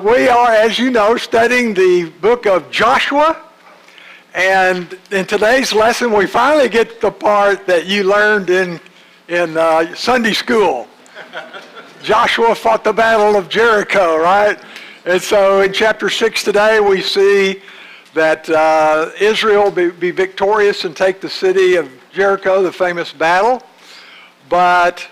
We are, as you know, studying the book of Joshua. And in today's lesson, we finally get the part that you learned in Sunday school. Joshua fought the battle of Jericho, right? And so in chapter 6 today, we see that Israel be victorious and take the city of Jericho, the famous battle. But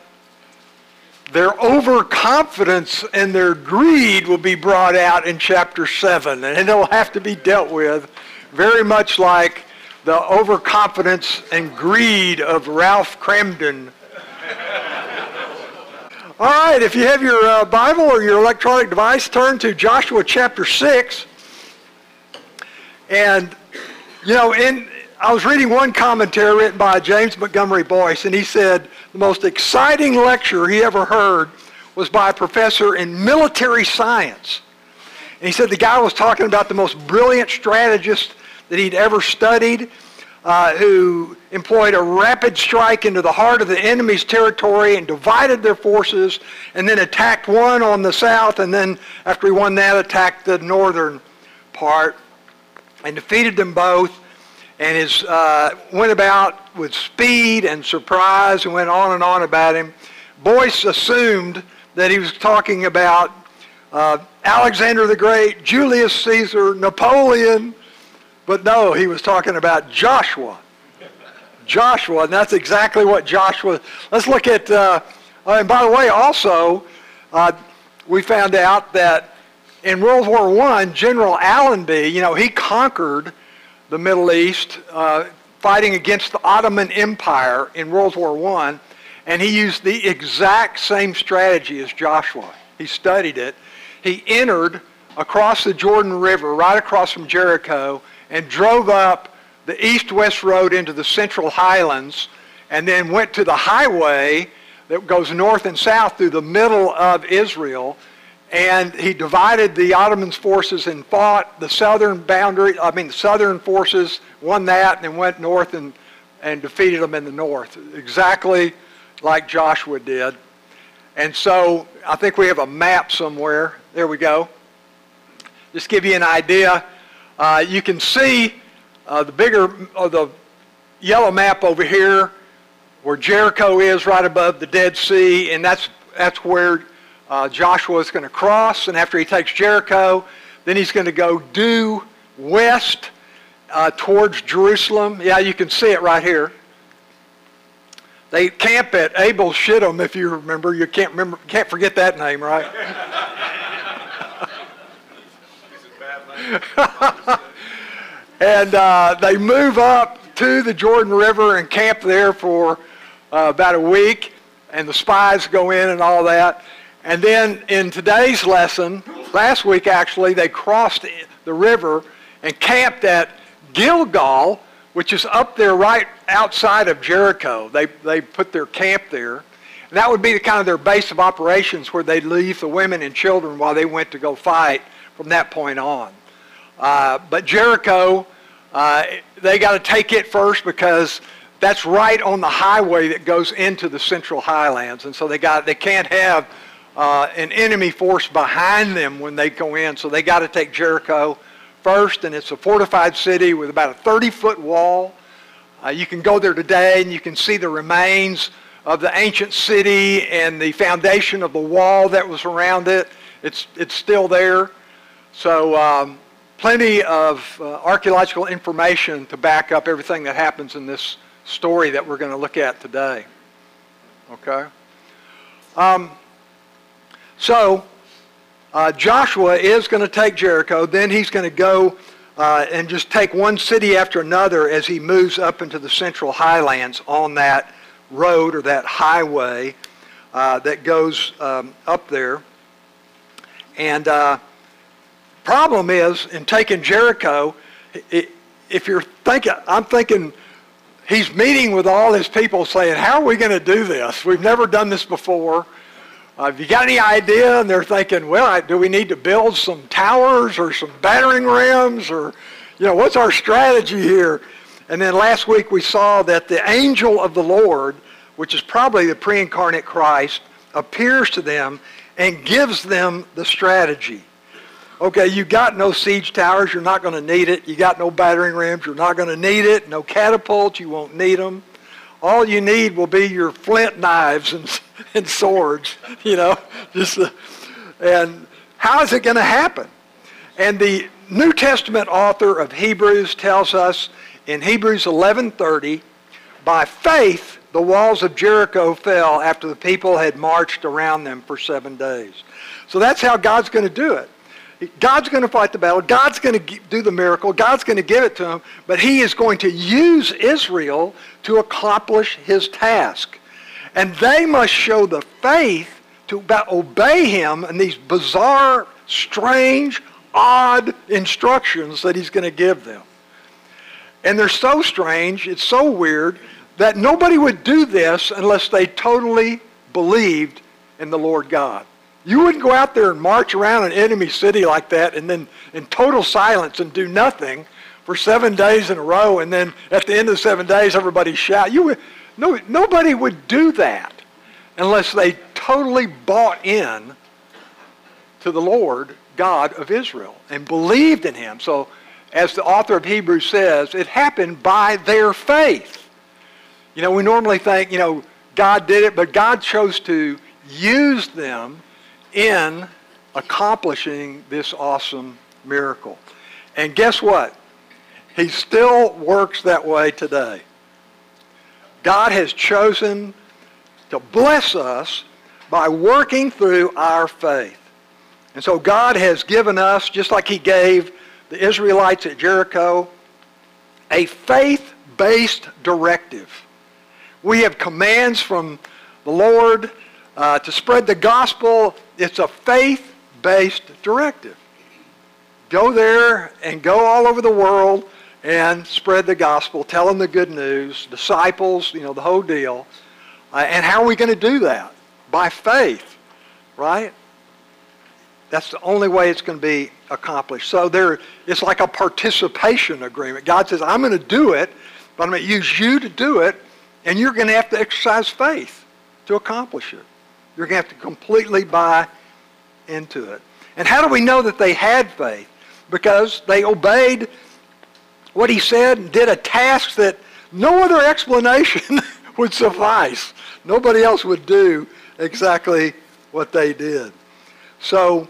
their overconfidence and their greed will be brought out in chapter 7. And it'll have to be dealt with very much like the overconfidence and greed of Ralph Kramden. All right, if you have your Bible or your electronic device, turn to Joshua chapter 6. And, you know, I was reading one commentary written by James Montgomery Boyce, and he said the most exciting lecture he ever heard was by a professor in military science. And he said the guy was talking about the most brilliant strategist that he'd ever studied, who employed a rapid strike into the heart of the enemy's territory and divided their forces, and then attacked one on the south, and then after he won that, attacked the northern part and defeated them both. And went about with speed and surprise and went on and on about him. Boyce assumed that he was talking about Alexander the Great, Julius Caesar, Napoleon, but no, he was talking about Joshua. Joshua, and that's exactly what Joshua. Let's look at, and by the way, also, we found out that in World War I, General Allenby, you know, he conquered the Middle East, fighting against the Ottoman Empire in World War I, and he used the exact same strategy as Joshua. He studied it. He entered across the Jordan River, right across from Jericho, and drove up the east-west road into the central highlands, and then went to the highway that goes north and south through the middle of Israel, and he divided the Ottoman forces and fought the southern boundary, the southern forces, won that, and then went north and defeated them in the north, exactly like Joshua did. And so I think we have a map somewhere. There we go. Just give you an idea. You can see the yellow map over here where Jericho is right above the Dead Sea, and that's where Joshua is going to cross, and after he takes Jericho, then he's going to go due west towards Jerusalem. Yeah, you can see it right here. They camp at Abel Shittim, if you remember. You can't forget that name, right? And they move up to the Jordan River and camp there for about a week, and the spies go in and all that. And then in today's lesson, last week actually, they crossed the river and camped at Gilgal, which is up there right outside of Jericho. They put their camp there. And that would be kind of their base of operations where they'd leave the women and children while they went to go fight from that point on. But Jericho, they got to take it first because that's right on the highway that goes into the central highlands. And so they can't have an enemy force behind them when they go in, so they got to take Jericho first, and it's a fortified city with about a 30-foot wall. You can go there today, and you can see the remains of the ancient city and the foundation of the wall that was around it. It's still there, so plenty of archaeological information to back up everything that happens in this story that we're going to look at today. Okay. So Joshua is going to take Jericho. Then he's going to go and just take one city after another as he moves up into the central highlands on that road or that highway that goes up there. And problem is, in taking Jericho, if you're thinking, I'm thinking he's meeting with all his people saying, how are we going to do this? We've never done this before. Have you got any idea? And they're thinking, well, do we need to build some towers or some battering rams? Or, you know, what's our strategy here? And then last week we saw that the angel of the Lord, which is probably the pre-incarnate Christ, appears to them and gives them the strategy. Okay, you got no siege towers, you're not going to need it. You got no battering rams, you're not going to need it. No catapults, you won't need them. All you need will be your flint knives and swords, you know. And how is it going to happen? And the New Testament author of Hebrews tells us in Hebrews 11:30, by faith the walls of Jericho fell after the people had marched around them for 7 days. So that's how God's going to do it. God's going to fight the battle. God's going to do the miracle. God's going to give it to him. But he is going to use Israel to accomplish his task. And they must show the faith to obey him in these bizarre, strange, odd instructions that he's going to give them. And they're so strange, it's so weird, that nobody would do this unless they totally believed in the Lord God. You wouldn't go out there and march around an enemy city like that and then in total silence and do nothing for 7 days in a row, and then at the end of 7 days everybody shout. Nobody would do that unless they totally bought in to the Lord God of Israel and believed in him. So as the author of Hebrews says, it happened by their faith. You know, we normally think, you know, God did it, but God chose to use them in accomplishing this awesome miracle. And guess what? He still works that way today. God has chosen to bless us by working through our faith. And so God has given us, just like he gave the Israelites at Jericho, a faith-based directive. We have commands from the Lord to spread the gospel. It's a faith-based directive. Go there and go all over the world and spread the gospel. Tell them the good news. Disciples, you know, the whole deal. And how are we going to do that? By faith, right? That's the only way it's going to be accomplished. So it's like a participation agreement. God says, I'm going to do it, but I'm going to use you to do it, and you're going to have to exercise faith to accomplish it. You're going to have to completely buy into it. And how do we know that they had faith? Because they obeyed what he said and did a task that no other explanation would suffice. Nobody else would do exactly what they did. So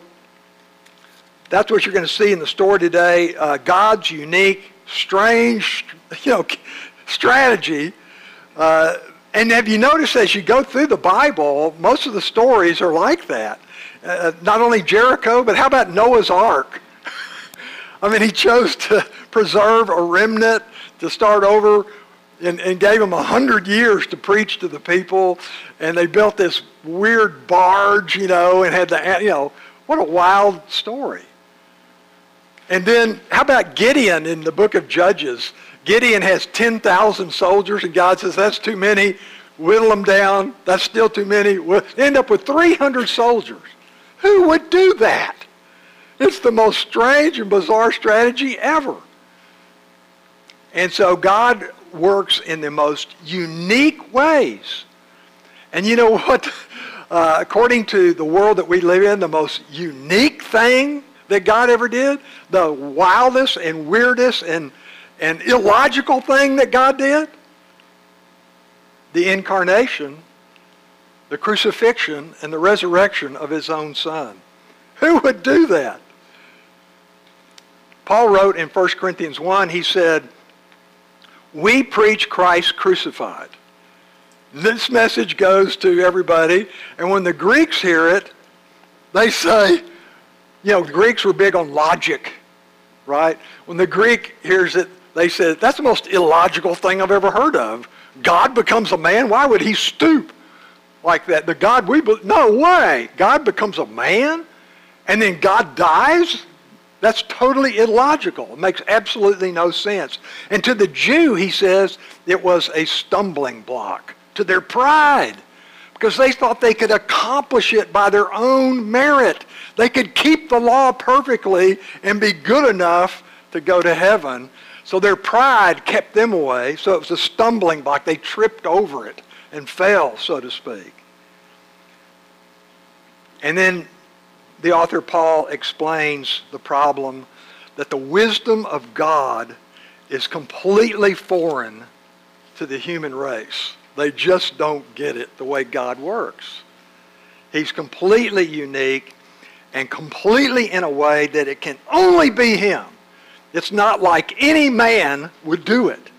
that's what you're going to see in the story today. God's unique, strange, you know, strategy. And have you noticed as you go through the Bible, most of the stories are like that. Not only Jericho, but how about Noah's Ark? I mean, he chose to preserve a remnant to start over and gave them 100 years to preach to the people. And they built this weird barge, you know, and had the, you know, what a wild story. And then how about Gideon in the book of Judges? Gideon has 10,000 soldiers, and God says, that's too many. Whittle them down. That's still too many. We'll end up with 300 soldiers. Who would do that? It's the most strange and bizarre strategy ever. And so God works in the most unique ways. And you know what? According to the world that we live in, the most unique thing that God ever did, the wildest and weirdest and illogical thing that God did? The incarnation, the crucifixion, and the resurrection of his own son. Who would do that? Paul wrote in 1 Corinthians 1, he said, we preach Christ crucified. This message goes to everybody, and when the Greeks hear it, they say, you know, the Greeks were big on logic, right? When the Greek hears it, they said, that's the most illogical thing I've ever heard of. God becomes a man? Why would he stoop like that? The God we believe, no way. God becomes a man? And then God dies? That's totally illogical. It makes absolutely no sense. And to the Jew, he says, it was a stumbling block to their pride because they thought they could accomplish it by their own merit. They could keep the law perfectly and be good enough to go to heaven. So their pride kept them away, so it was a stumbling block. They tripped over it and fell, so to speak. And then the author Paul explains the problem that the wisdom of God is completely foreign to the human race. They just don't get it the way God works. He's completely unique and completely in a way that it can only be Him. It's not like any man would do it.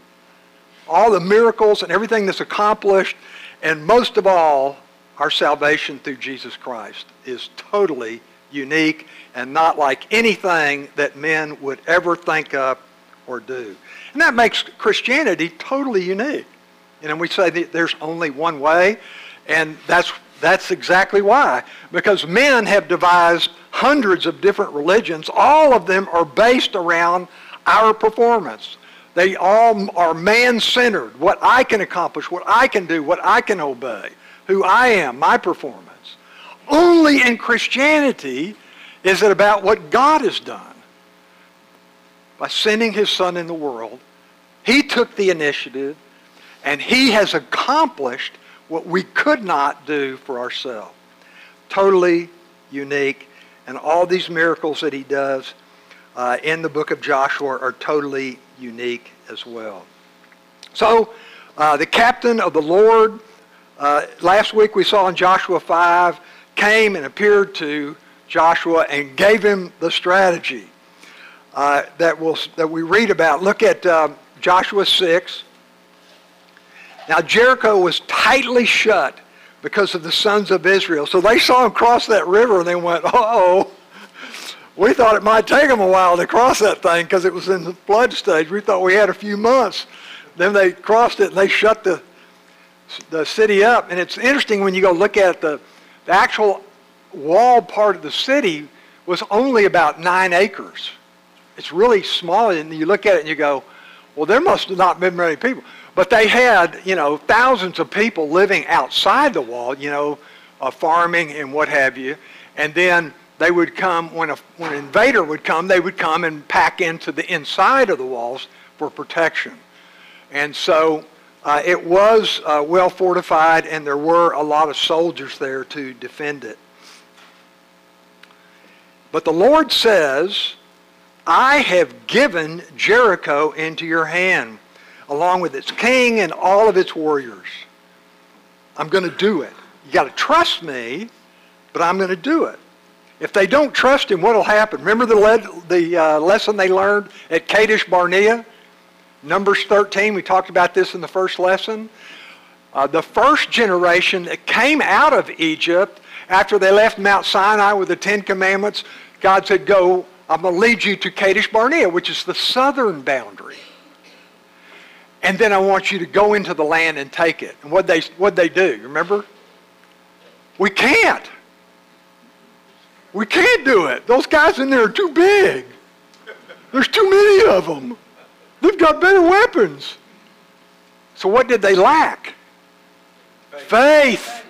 All the miracles and everything that's accomplished, and most of all, our salvation through Jesus Christ is totally unique and not like anything that men would ever think of or do. And that makes Christianity totally unique. And then we say that there's only one way, and that's exactly why. Because men have devised hundreds of different religions. All of them are based around our performance. They all are man-centered. What I can accomplish, what I can do, what I can obey, who I am, my performance. Only in Christianity is it about what God has done. By sending His Son in the world, He took the initiative, and He has accomplished what we could not do for ourselves. Totally unique. And all these miracles that He does in the book of Joshua are totally unique as well. So, the captain of the Lord, last week we saw in Joshua 5, came and appeared to Joshua and gave him the strategy that we read about. Look at Joshua 6. Now Jericho was tightly shut because of the sons of Israel. So they saw him cross that river and they went, uh-oh, we thought it might take them a while to cross that thing because it was in the flood stage. We thought we had a few months. Then they crossed it and they shut the city up. And it's interesting when you go look at the actual wall part of the city was only about 9 acres. It's really small, and you look at it and you go, well, there must have not been many people. But they had, thousands of people living outside the wall, farming and what have you. And then they would come, when an invader would come, they would come and pack into the inside of the walls for protection. And so it was well fortified, and there were a lot of soldiers there to defend it. But the Lord says, I have given Jericho into your hand, along with its king and all of its warriors. I'm going to do it. You got to trust me, but I'm going to do it. If they don't trust Him, what will happen? Remember the lesson they learned at Kadesh Barnea? Numbers 13, we talked about this in the first lesson. The first generation that came out of Egypt after they left Mount Sinai with the 10 commandments, God said, go, I'm going to lead you to Kadesh Barnea, which is the southern boundary. And then I want you to go into the land and take it. And what'd they do, remember? We can't. We can't do it. Those guys in there are too big. There's too many of them. They've got better weapons. So what did they lack? Faith.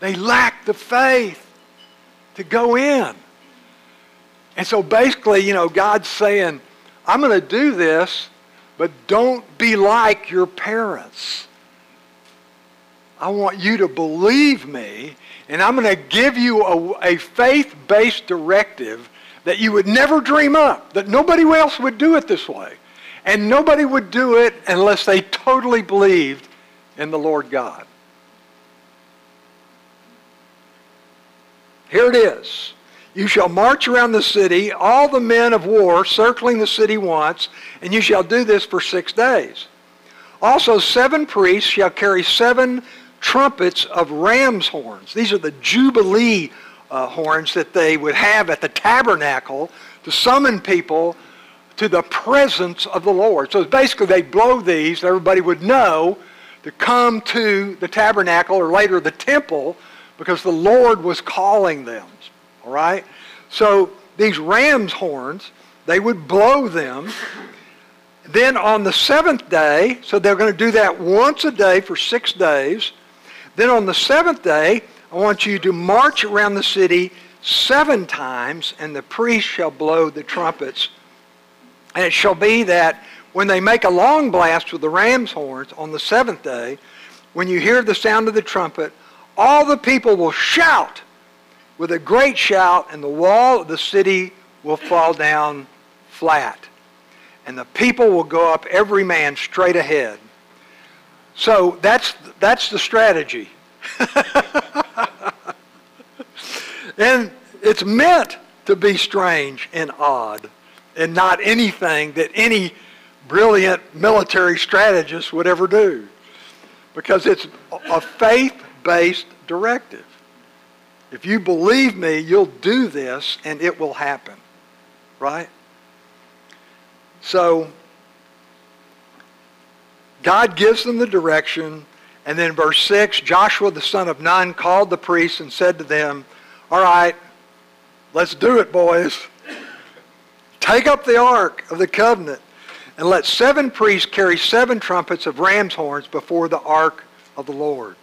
They lacked the faith to go in. And so basically, God's saying, I'm going to do this, but don't be like your parents. I want you to believe me, and I'm going to give you a faith-based directive that you would never dream up, that nobody else would do it this way. And nobody would do it unless they totally believed in the Lord God. Here it is. You shall march around the city, all the men of war circling the city once, and you shall do this for 6 days. Also 7 priests shall carry 7 trumpets of ram's horns. These are the jubilee horns that they would have at the tabernacle to summon people to the presence of the Lord. So basically they blow these, everybody would know to come to the tabernacle or later the temple because the Lord was calling them. All right? So these ram's horns, they would blow them. Then on the 7th day, so they're going to do that once a day for 6 days. Then on the 7th day, I want you to march around the city 7 times, and the priests shall blow the trumpets. And it shall be that when they make a long blast with the ram's horns on the 7th day, when you hear the sound of the trumpet, all the people will shout with a great shout, and the wall of the city will fall down flat, and the people will go up every man straight ahead. So that's the strategy. And it's meant to be strange and odd, and not anything that any brilliant military strategist would ever do, because it's a faith-based directive. If you believe me, you'll do this and it will happen, right? So God gives them the direction, and then verse 6, Joshua the son of Nun called the priests and said to them, all right, let's do it, boys. Take up the ark of the covenant, and let 7 priests carry 7 trumpets of ram's horns before the ark of the Lord.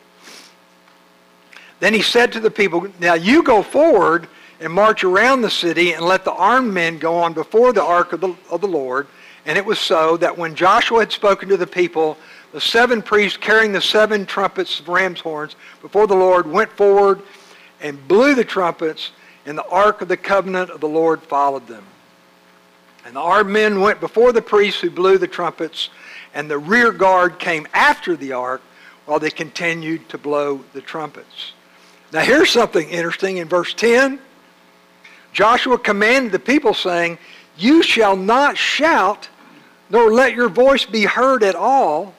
Then he said to the people, now you go forward and march around the city, and let the armed men go on before the ark of the Lord. And it was so that when Joshua had spoken to the people, the 7 priests carrying the 7 trumpets of ram's horns before the Lord went forward and blew the trumpets, and the ark of the covenant of the Lord followed them. And the armed men went before the priests who blew the trumpets, and the rear guard came after the ark while they continued to blow the trumpets. Now here's something interesting in verse 10. Joshua commanded the people, saying, you shall not shout, nor let your voice be heard at all,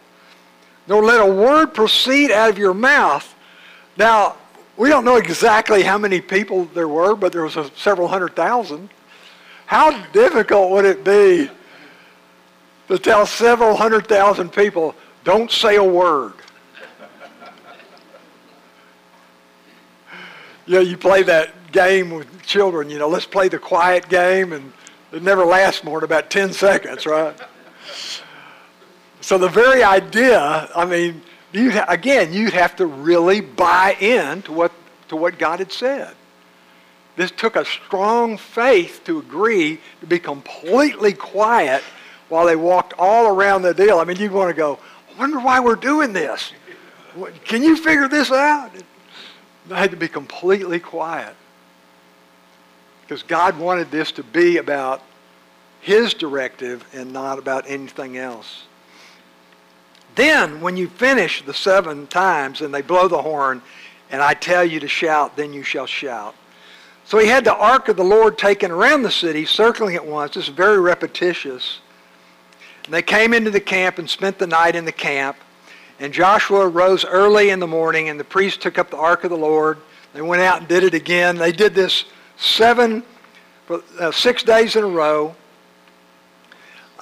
nor let a word proceed out of your mouth. Now, we don't know exactly how many people there were, but there was several 100,000. How difficult would it be to tell several 100,000 people, don't say a word? Yeah, you play that game with children, you know, let's play the quiet game, and it never lasts more than about 10 seconds, right? So the very idea, I mean, you'd have to really buy in to what God had said. This took a strong faith to agree to be completely quiet while they walked all around the deal. I mean, you want to go, I wonder why we're doing this. Can you figure this out? They had to be completely quiet, because God wanted this to be about His directive and not about anything else. Then when you finish the 7 times and they blow the horn, and I tell you to shout, then you shall shout. So he had the ark of the Lord taken around the city, circling it once. This is very repetitious. And they came into the camp and spent the night in the camp. And Joshua rose early in the morning, and the priests took up the ark of the Lord. They went out and did it again. They did this 6 days in a row.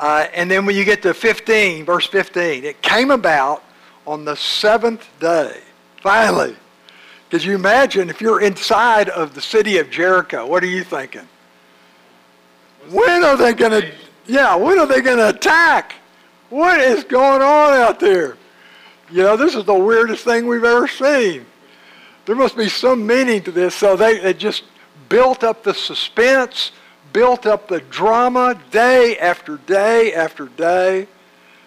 And then when you get to verse 15, it came about on the 7th day, finally. Because you imagine if you're inside of the city of Jericho, what are you thinking? When are they going to attack? What is going on out there? You know, this is the weirdest thing we've ever seen. There must be some meaning to this. So they just built up the suspense, built up the drama day after day after day,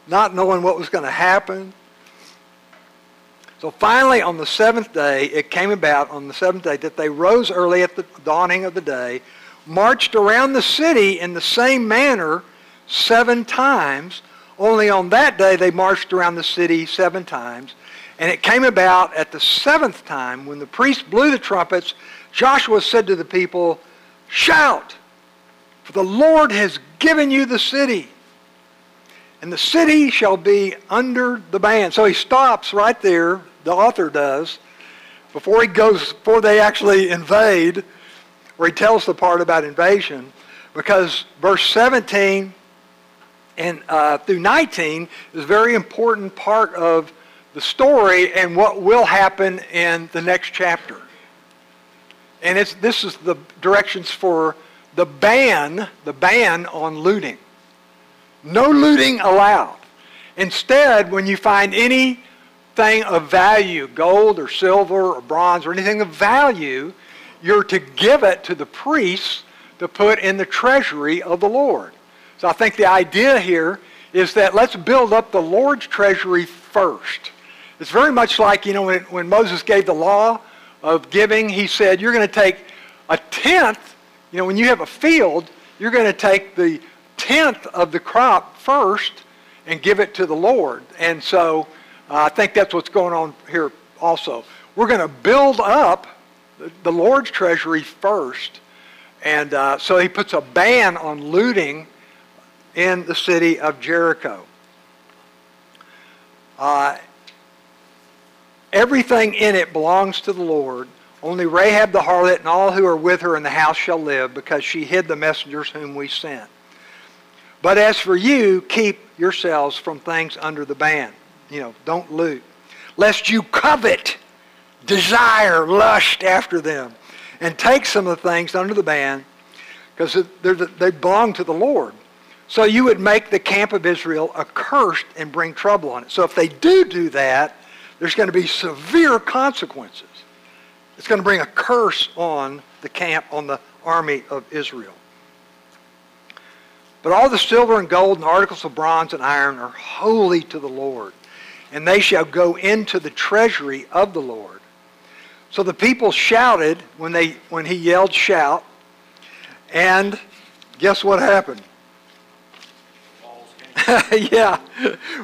not knowing what was going to happen. So finally, on the 7th day, it came about on the 7th day that they rose early at the dawning of the day, marched around the city in the same manner 7 times. Only on that day they marched around the city 7 times. And it came about at the 7th time, when the priests blew the trumpets, Joshua said to the people, shout, for the Lord has given you the city, and the city shall be under the ban. So he stops right there, the author does, before they actually invade, where he tells the part about invasion, because verse 17 and through 19 is a very important part of the story and what will happen in the next chapter. And this is the directions for the ban on looting. No looting allowed. Instead, when you find anything of value, gold or silver or bronze or anything of value, you're to give it to the priests to put in the treasury of the Lord. So I think the idea here is that let's build up the Lord's treasury first. It's very much like, you know, when Moses gave the law of giving, he said, you're going to take A tenth, you know, when you have a field, you're going to take the tenth of the crop first and give it to the Lord. And so I think that's what's going on here also. We're going to build up the Lord's treasury first. And so he puts a ban on looting in the city of Jericho. Everything in it belongs to the Lord. Only Rahab the harlot and all who are with her in the house shall live, because she hid the messengers whom we sent. But as for you, keep yourselves from things under the ban. You know, don't loot. Lest you covet, desire, lust after them, and take some of the things under the ban, because they belong to the Lord. So you would make the camp of Israel accursed and bring trouble on it. So if they do that, there's going to be severe consequences. It's going to bring a curse on the camp, on the army of Israel. But all the silver and gold and articles of bronze and iron are holy to the Lord, and they shall go into the treasury of the Lord. So the people shouted when he yelled, shout, and guess what happened? Yeah.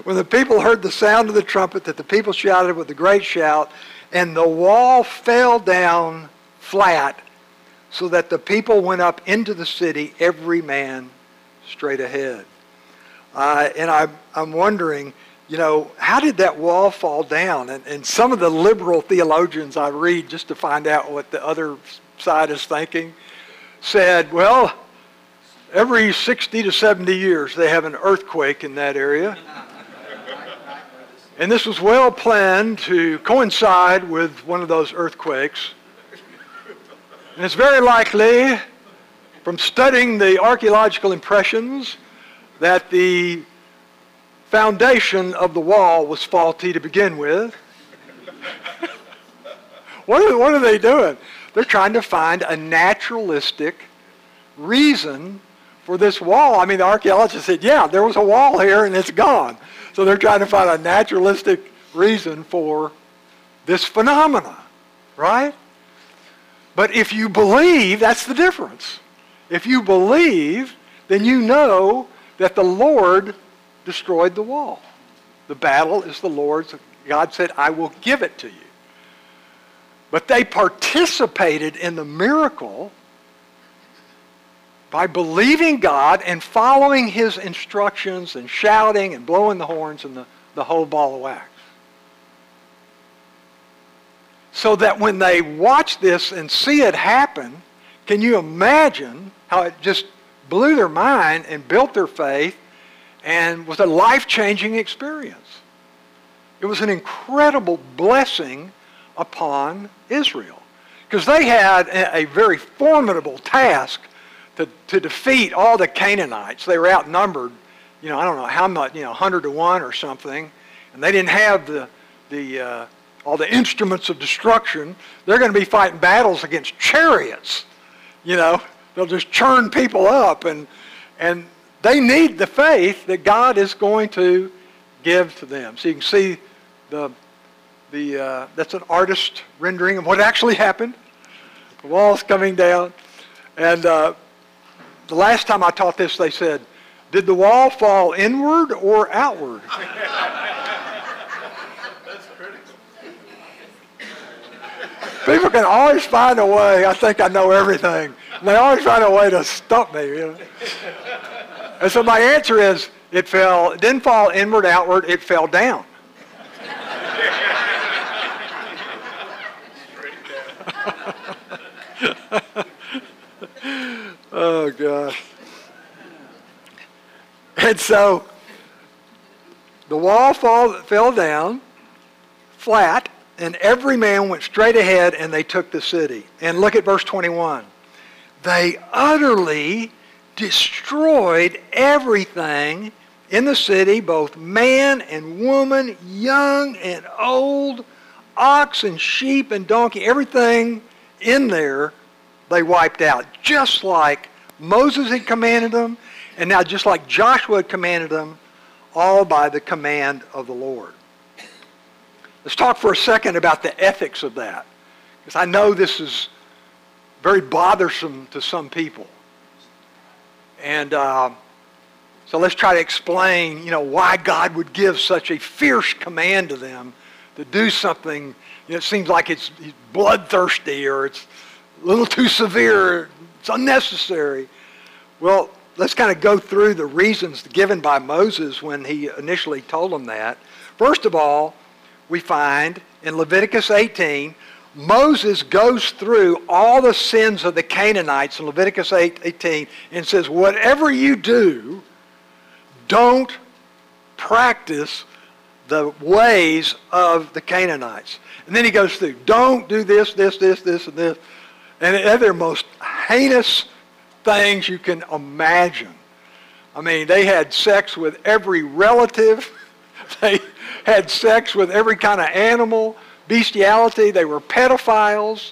When the people heard the sound of the trumpet, that the people shouted with a great shout, and the wall fell down flat, so that the people went up into the city, every man straight ahead. And I'm wondering, you know, how did that wall fall down? And some of the liberal theologians I read, just to find out what the other side is thinking, said, well, every 60 to 70 years they have an earthquake in that area. And this was well planned to coincide with one of those earthquakes. And it's very likely, from studying the archaeological impressions, that the foundation of the wall was faulty to begin with. What are they doing? They're trying to find a naturalistic reason for this wall. I mean, the archaeologists said, yeah, there was a wall here and it's gone. So they're trying to find a naturalistic reason for this phenomena, right? But if you believe, that's the difference. If you believe, then you know that the Lord destroyed the wall. The battle is the Lord's. God said, I will give it to you. But they participated in the miracle by believing God and following his instructions and shouting and blowing the horns and the whole ball of wax. So that when they watch this and see it happen, can you imagine how it just blew their mind and built their faith and was a life-changing experience? It was an incredible blessing upon Israel, because they had a very formidable task to defeat all the Canaanites. They were outnumbered, you know, I don't know how much, you know, 100 to 1 or something, and they didn't have all the instruments of destruction. They're going to be fighting battles against chariots. You know, they'll just churn people up, and they need the faith that God is going to give to them. So you can see that's an artist rendering of what actually happened. The wall's coming down, and the last time I taught this, they said, "Did the wall fall inward or outward?" That's critical. People can always find a way. I think I know everything. And they always find a way to stump me, you know. And so my answer is, it didn't fall inward, outward, it fell down. Oh, gosh. And so the wall fell down flat, and every man went straight ahead, and they took the city. And look at verse 21. They utterly destroyed everything in the city, both man and woman, young and old, ox and sheep and donkey. Everything in there they wiped out, just like Moses had commanded them, and now just like Joshua had commanded them, all by the command of the Lord. Let's talk for a second about the ethics of that, because I know this is very bothersome to some people. And so let's try to explain, you know, why God would give such a fierce command to them to do something. You know, it seems like it's bloodthirsty or it's a little too severe. It's unnecessary. Well, let's kind of go through the reasons given by Moses when he initially told them that. First of all, we find in Leviticus 18, Moses goes through all the sins of the Canaanites in Leviticus 18 and says, whatever you do, don't practice the ways of the Canaanites. And then he goes through, don't do this, this, this, this, and this, and the other most heinous things you can imagine. I mean, they had sex with every relative. They had sex with every kind of animal, bestiality. They were pedophiles.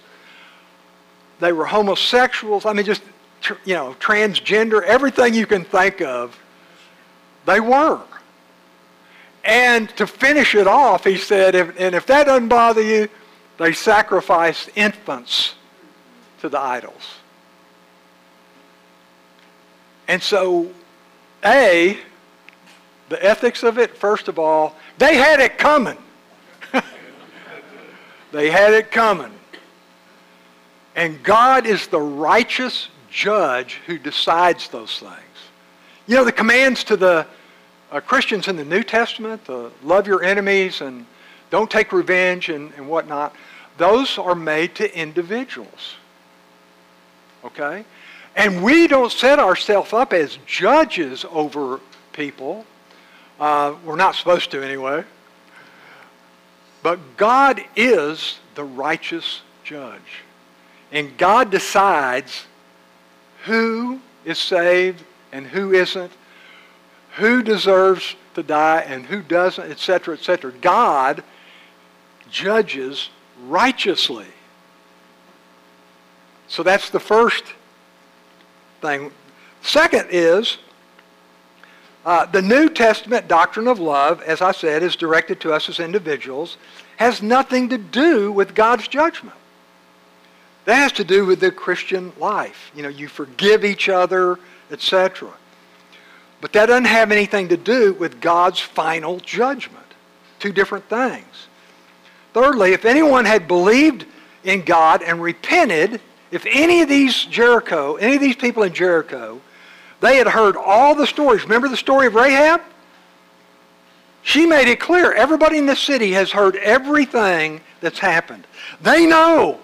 They were homosexuals. I mean, just, you know, transgender, everything you can think of, they were. And to finish it off, he said, if that doesn't bother you, they sacrificed infants to the idols. And so, the ethics of it, first of all, they had it coming. They had it coming. And God is the righteous judge who decides those things. You know, the commands to the Christians in the New Testament, love your enemies and don't take revenge and whatnot, those are made to individuals. Okay? And we don't set ourselves up as judges over people. We're not supposed to anyway. But God is the righteous judge. And God decides who is saved and who isn't, who deserves to die and who doesn't, etc., etc. God judges righteously. So that's the first thing. Second is, the New Testament doctrine of love, as I said, is directed to us as individuals, has nothing to do with God's judgment. That has to do with the Christian life. You know, you forgive each other, etc. But that doesn't have anything to do with God's final judgment. Two different things. Thirdly, if anyone had believed in God and repented, if any of these people in Jericho, they had heard all the stories. Remember the story of Rahab? She made it clear. Everybody in the city has heard everything that's happened. They know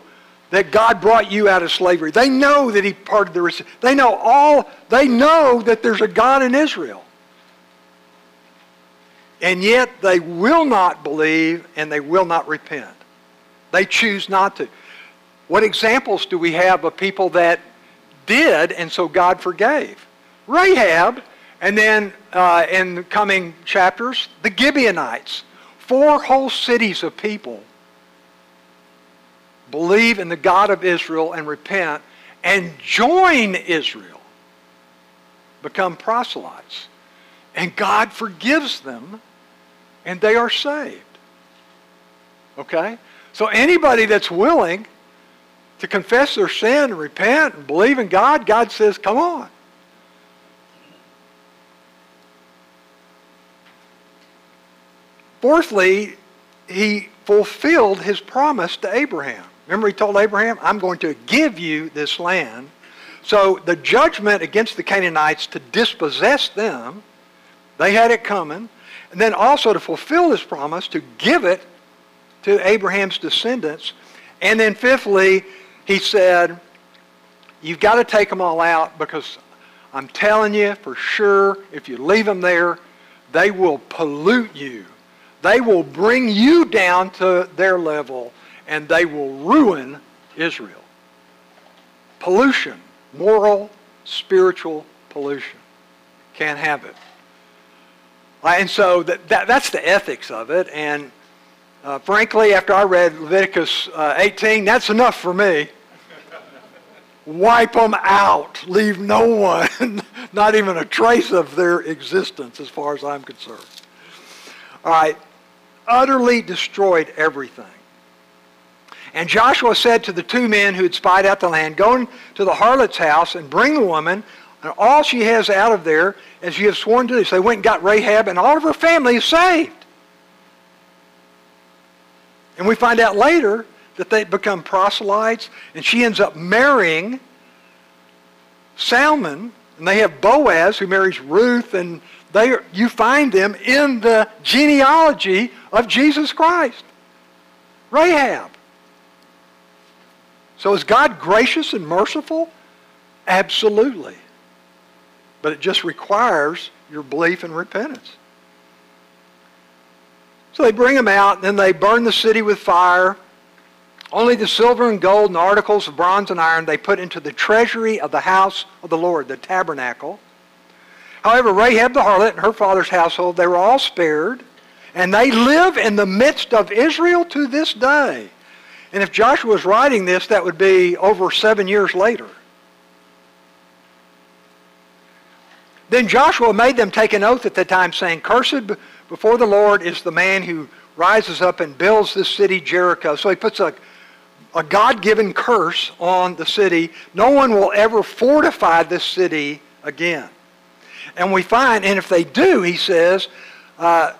that God brought you out of slavery. They know that He parted the sea. They know that there's a God in Israel. And yet they will not believe and they will not repent. They choose not to. What examples do we have of people that did and so God forgave? Rahab, and then in the coming chapters, the Gibeonites. 4 whole cities of people believe in the God of Israel and repent and join Israel, become proselytes. And God forgives them and they are saved. Okay? So anybody that's willing to confess their sin and repent and believe in God, God says, come on. Fourthly, He fulfilled His promise to Abraham. Remember He told Abraham, I'm going to give you this land. So the judgment against the Canaanites to dispossess them, they had it coming. And then also to fulfill His promise to give it to Abraham's descendants. And then fifthly, He said, you've got to take them all out because I'm telling you for sure, if you leave them there, they will pollute you. They will bring you down to their level and they will ruin Israel. Pollution, moral, spiritual pollution. Can't have it. And so that's the ethics of it. And frankly, after I read Leviticus 18, that's enough for me. Wipe them out. Leave no one, not even a trace of their existence as far as I'm concerned. All right. Utterly destroyed everything. And Joshua said to the two men who had spied out the land, "Go into the harlot's house and bring the woman and all she has out of there, as you have sworn to do." So they went and got Rahab, and all of her family is saved. And we find out later that they become proselytes, and she ends up marrying Salmon, and they have Boaz who marries Ruth, and you find them in the genealogy of Jesus Christ. Rahab. So is God gracious and merciful? Absolutely. But it just requires your belief and repentance. So they bring them out, and then they burn the city with fire. Only the silver and gold and articles of bronze and iron they put into the treasury of the house of the Lord, the tabernacle. However, Rahab the harlot and her father's household, they were all spared, and they live in the midst of Israel to this day. And if Joshua was writing this, that would be over 7 years later. Then Joshua made them take an oath at the time, saying, "Cursed before the Lord is the man who rises up and builds this city Jericho." So he puts a God-given curse on the city. No one will ever fortify this city again. And we find, and if they do, he says, they'll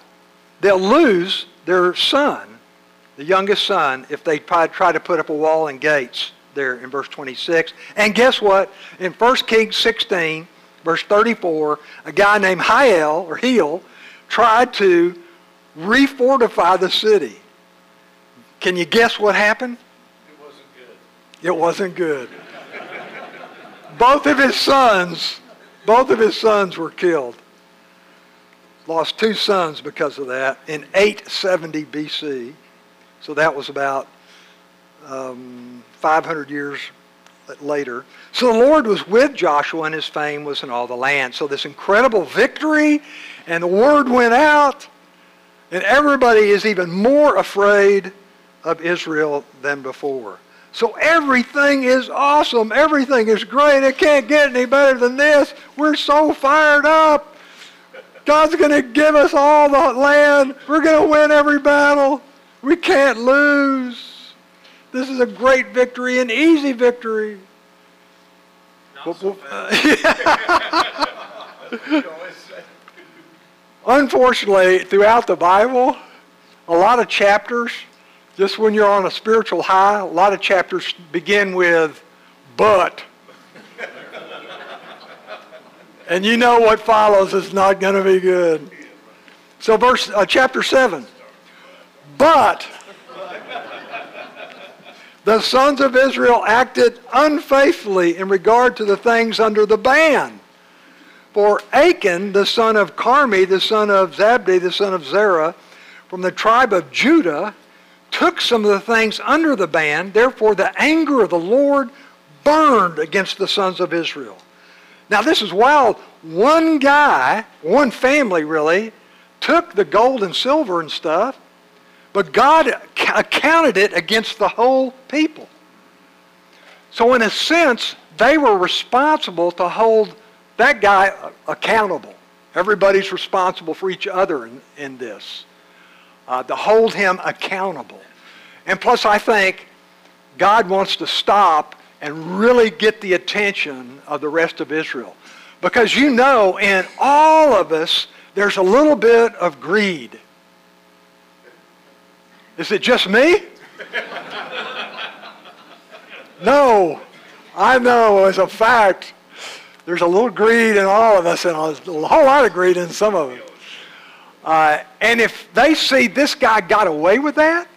lose their son, the youngest son, if they try to put up a wall and gates there in verse 26. And guess what? In 1 Kings 16, verse 34, a guy named Hiel, tried to refortify the city. Can you guess what happened? It wasn't good. It wasn't good. Both of his sons were killed. Lost two sons because of that in 870 BC. So that was about 500 years later. So the Lord was with Joshua, and his fame was in all the land. So this incredible victory, and the word went out, and everybody is even more afraid of Israel than before. So everything is awesome. Everything is great. It can't get any better than this. We're so fired up. God's going to give us all the land. We're going to win every battle. We can't lose. This is a great victory, an easy victory. Not so bad. Unfortunately, throughout the Bible, a lot of chapters, just when you're on a spiritual high, a lot of chapters begin with, "but." And you know what follows is not going to be good. So chapter 7. But the sons of Israel acted unfaithfully in regard to the things under the ban. For Achan, the son of Carmi, the son of Zabdi, the son of Zerah, from the tribe of Judah, took some of the things under the ban. Therefore the anger of the Lord burned against the sons of Israel. Now this is wild. One guy, one family really, took the gold and silver and stuff, but God accounted it against the whole people. So in a sense, they were responsible to hold that guy accountable. Everybody's responsible for each other in this. To hold him accountable. And plus, I think God wants to stop and really get the attention of the rest of Israel. Because you know, in all of us, there's a little bit of greed. Is it just me? No. I know as a fact. There's a little greed in all of us, and a whole lot of greed in some of us. And if they see this guy got away with that,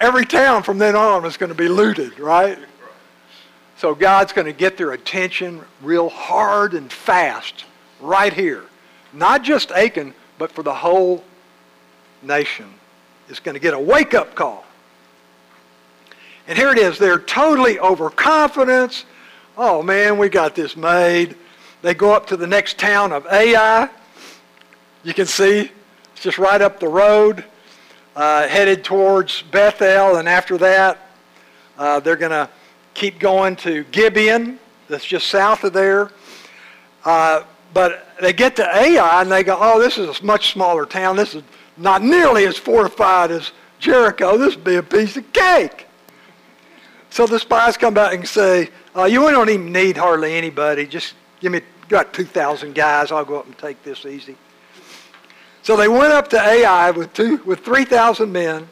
every town from then on is going to be looted, right? So God's going to get their attention real hard and fast right here. Not just Achan, but for the whole nation. It's going to get a wake-up call. And here it is. They're totally overconfident. Oh, man, we got this made. They go up to the next town of Ai. You can see it's just right up the road, headed towards Bethel. And after that, they're going to keep going to Gibeon. That's just south of there. But they get to Ai, and they go, oh, this is a much smaller town. This is not nearly as fortified as Jericho, this would be a piece of cake. So the spies come back and say, you don't even need hardly anybody. Just give me, got 2,000 guys. I'll go up and take this easy. So they went up to Ai with 3,000 men.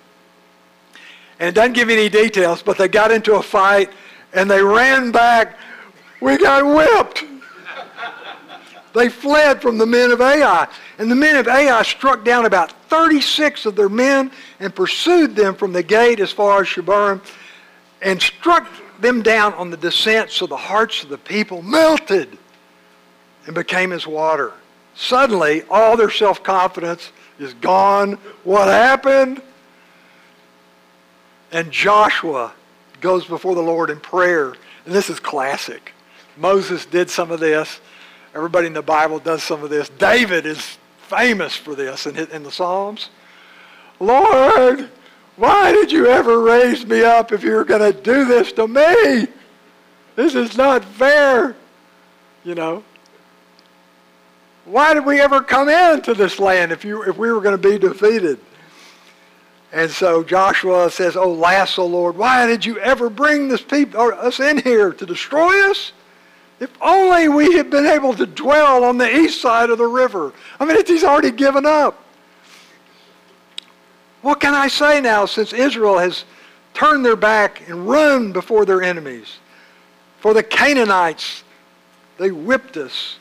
And it doesn't give you any details, but they got into a fight and they ran back. We got whipped. They fled from the men of Ai. And the men of Ai struck down about 36 of their men and pursued them from the gate as far as Shabarim and struck them down on the descent, so the hearts of the people melted and became as water. Suddenly, all their self-confidence is gone. What happened? And Joshua goes before the Lord in prayer. And this is classic. Moses did some of this. Everybody in the Bible does some of this. David is famous for this in the Psalms. Lord, why did you ever raise me up if you were going to do this to me? This is not fair. You know, why did we ever come into this land if we were going to be defeated? And so Joshua says, "Oh, O Lord, why did you ever bring this people or us in here to destroy us? If only we had been able to dwell on the east side of the river." I mean, he's already given up. What can I say now, since Israel has turned their back and run before their enemies? For the Canaanites, they whipped us.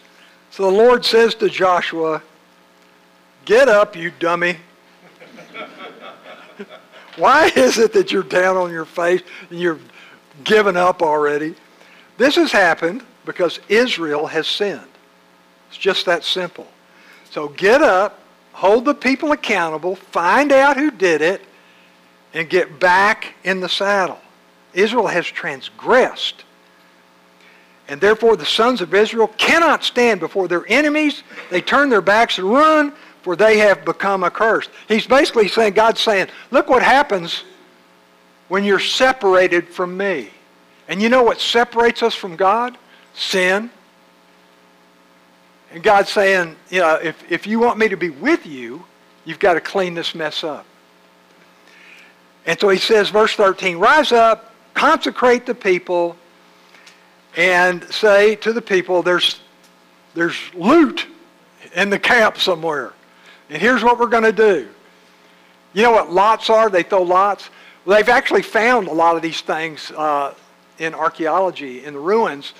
So the Lord says to Joshua, "Get up, you dummy. Why is it that you're down on your face and you're given up already?" This has happened because Israel has sinned. It's just that simple. So get up, hold the people accountable, find out who did it, and get back in the saddle. Israel has transgressed. And therefore the sons of Israel cannot stand before their enemies. They turn their backs and run, for they have become accursed. He's basically saying, God's saying, look what happens when you're separated from me. And you know what separates us from God? Sin. And God's saying, you know, if you want me to be with you, you've got to clean this mess up. And so he says, verse 13, "Rise up, consecrate the people, and say to the people, there's loot in the camp somewhere. And here's what we're going to do." You know what lots are? They throw lots. Well, they've actually found a lot of these things in archaeology, in the ruins.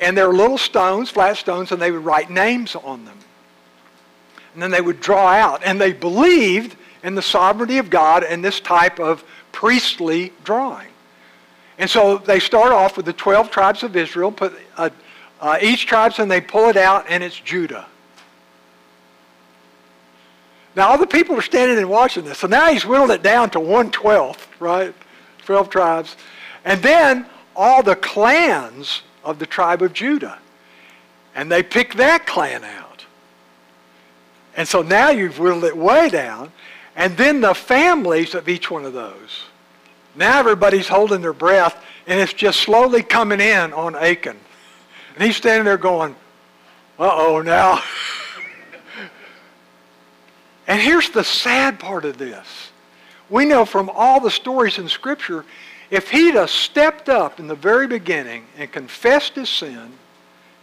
And they're little stones, flat stones, and they would write names on them. And then they would draw out. And they believed in the sovereignty of God and this type of priestly drawing. And so they start off with the 12 tribes of Israel, put each tribe, and they pull it out, and it's Judah. Now, all the people are standing and watching this. So now he's whittled it down to 1/12, right? 12 tribes. And then all the clans of the tribe of Judah. And they pick that clan out. And so now you've whittled it way down. And then the families of each one of those. Now everybody's holding their breath, and it's just slowly coming in on Achan. And he's standing there going, uh-oh now. And here's the sad part of this. We know from all the stories in Scripture, if he'd have stepped up in the very beginning and confessed his sin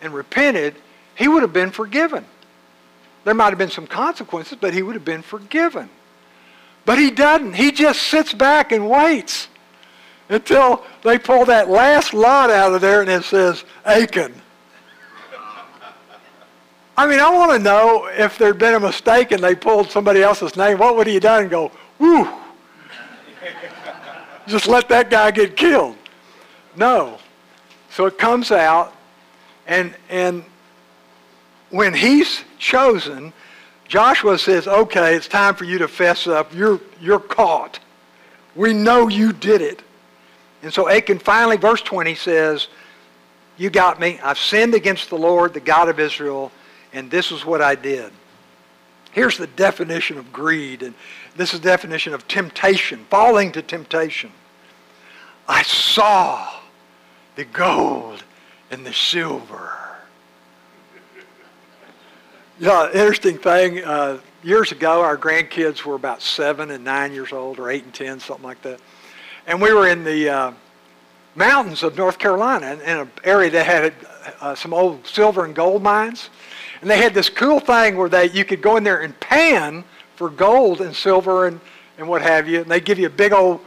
and repented, he would have been forgiven. There might have been some consequences, but he would have been forgiven. But he doesn't. He just sits back and waits until they pull that last lot out of there and it says, Achan. I mean, I want to know if there had been a mistake and they pulled somebody else's name, what would he have done and go, whew, just let that guy get killed? No. So it comes out, and when he's chosen, Joshua says, okay, it's time for you to fess up. You're caught. We know you did it. And so Achan finally, verse 20 says, you got me. I've sinned against the Lord, the God of Israel, and this is what I did. Here's the definition of greed, and this is the definition of temptation, falling to temptation. I saw the gold and the silver. You know, interesting thing, years ago, our grandkids were about 7 and 9 years old, or 8 and 10, something like that. And we were in the mountains of North Carolina, in an area that had some old silver and gold mines. And they had this cool thing where you could go in there and pan for gold and silver and what have you. And they give you a big old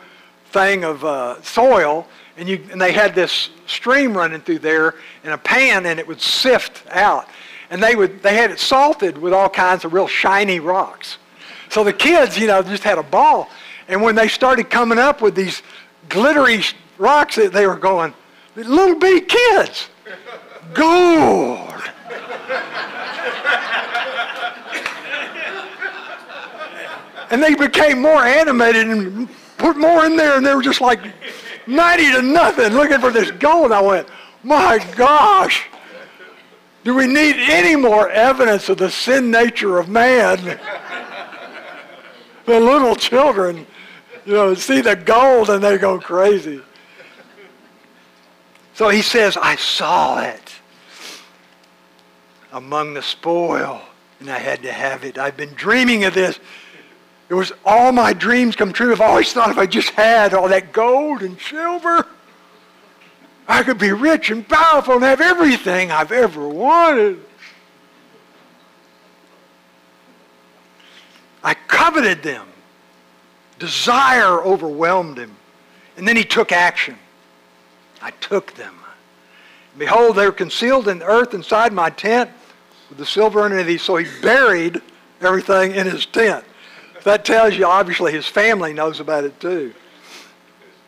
thing of soil, and they had this stream running through there in a pan, and it would sift out. And they had it salted with all kinds of real shiny rocks. So the kids, you know, just had a ball. And when they started coming up with these glittery rocks, they were going, little bitty kids, gold. And they became more animated and put more in there, and they were just like 90 to nothing looking for this gold. I went, my gosh. Do we need any more evidence of the sin nature of man? The little children, you know, see the gold and they go crazy. So he says, I saw it among the spoil, and I had to have it. I've been dreaming of this. It was all my dreams come true. I've always thought if I just had all that gold and silver, I could be rich and powerful and have everything I've ever wanted. I coveted them. Desire overwhelmed him. And then he took action. I took them. Behold, they were concealed in the earth inside my tent with the silver underneath. So he buried everything in his tent. That tells you, obviously, his family knows about it too,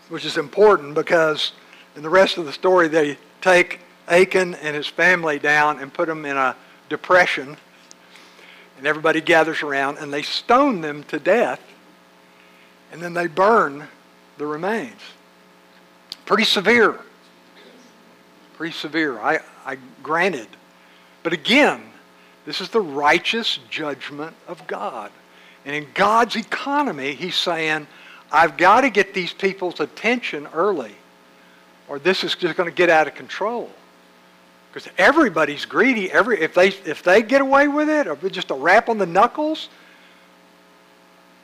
which is important because in the rest of the story, they take Achan and his family down and put them in a depression. And everybody gathers around, and they stone them to death. And then they burn the remains. Pretty severe. Pretty severe, I granted. But again, this is the righteous judgment of God. And in God's economy, he's saying, I've got to get these people's attention early, or this is just going to get out of control. Because everybody's greedy. If they get away with it, or just a rap on the knuckles,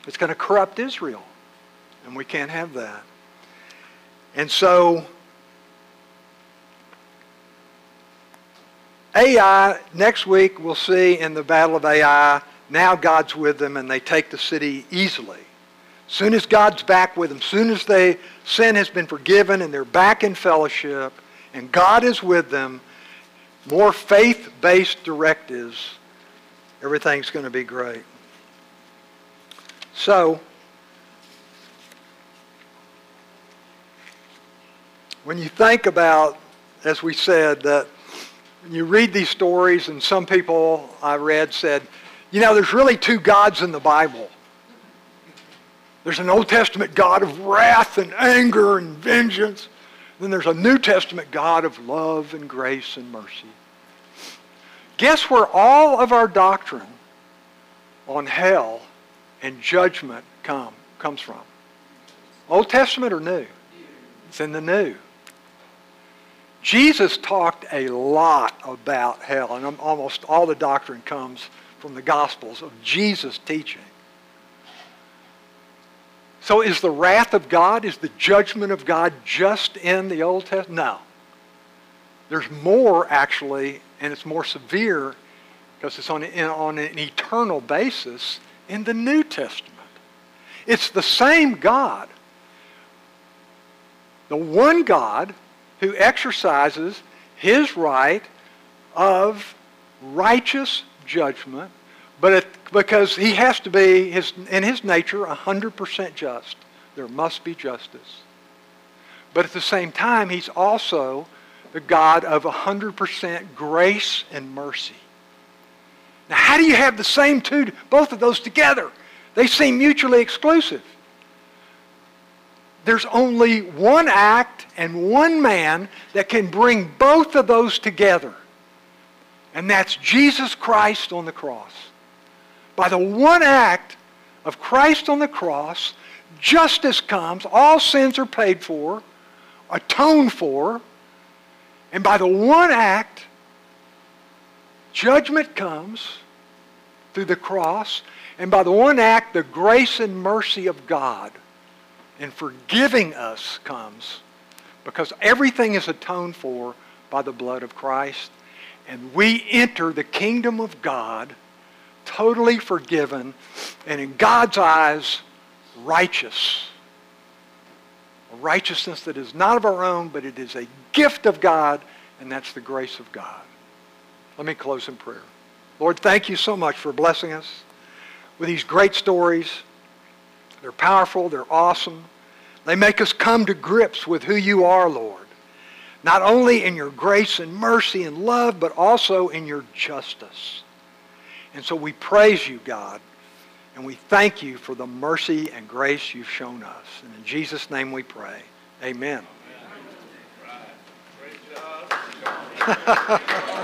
it's going to corrupt Israel. And we can't have that. And so, Ai, next week we'll see in the Battle of Ai, now God's with them and they take the city easily. Soon as God's back with them, soon as sin has been forgiven and they're back in fellowship and God is with them, more faith-based directives, everything's going to be great. So, when you think about, as we said, that when you read these stories, and some people I read said, you know, there's really two gods in the Bible. There's an Old Testament God of wrath and anger and vengeance. Then there's a New Testament God of love and grace and mercy. Guess where all of our doctrine on hell and judgment comes from? Old Testament or New? It's in the New. Jesus talked a lot about hell, and almost all the doctrine comes from the Gospels of Jesus' teaching. So is the wrath of God, is the judgment of God just in the Old Testament? No. There's more, actually, and it's more severe because it's on an eternal basis in the New Testament. It's the same God. The one God who exercises his right of righteous judgment, but because he has to be, in his nature, 100% just. There must be justice. But at the same time, he's also the God of 100% grace and mercy. Now, how do you have the same two, both of those together? They seem mutually exclusive. There's only one act and one man that can bring both of those together. And that's Jesus Christ on the cross. By the one act of Christ on the cross, justice comes, all sins are paid for, atoned for, and by the one act, judgment comes, through the cross, and by the one act, the grace and mercy of God in forgiving us comes, because everything is atoned for by the blood of Christ, and we enter the kingdom of God totally forgiven and in God's eyes righteous. A righteousness that is not of our own, but it is a gift of God, and that's the grace of God. Let me close in prayer. Lord, thank you so much for blessing us with these great stories. They're powerful. They're awesome. They make us come to grips with who you are, Lord, not only in your grace and mercy and love, but also in your justice. And so we praise you, God, and we thank you for the mercy and grace you've shown us. And in Jesus' name we pray. Amen. Amen. Right. Great job.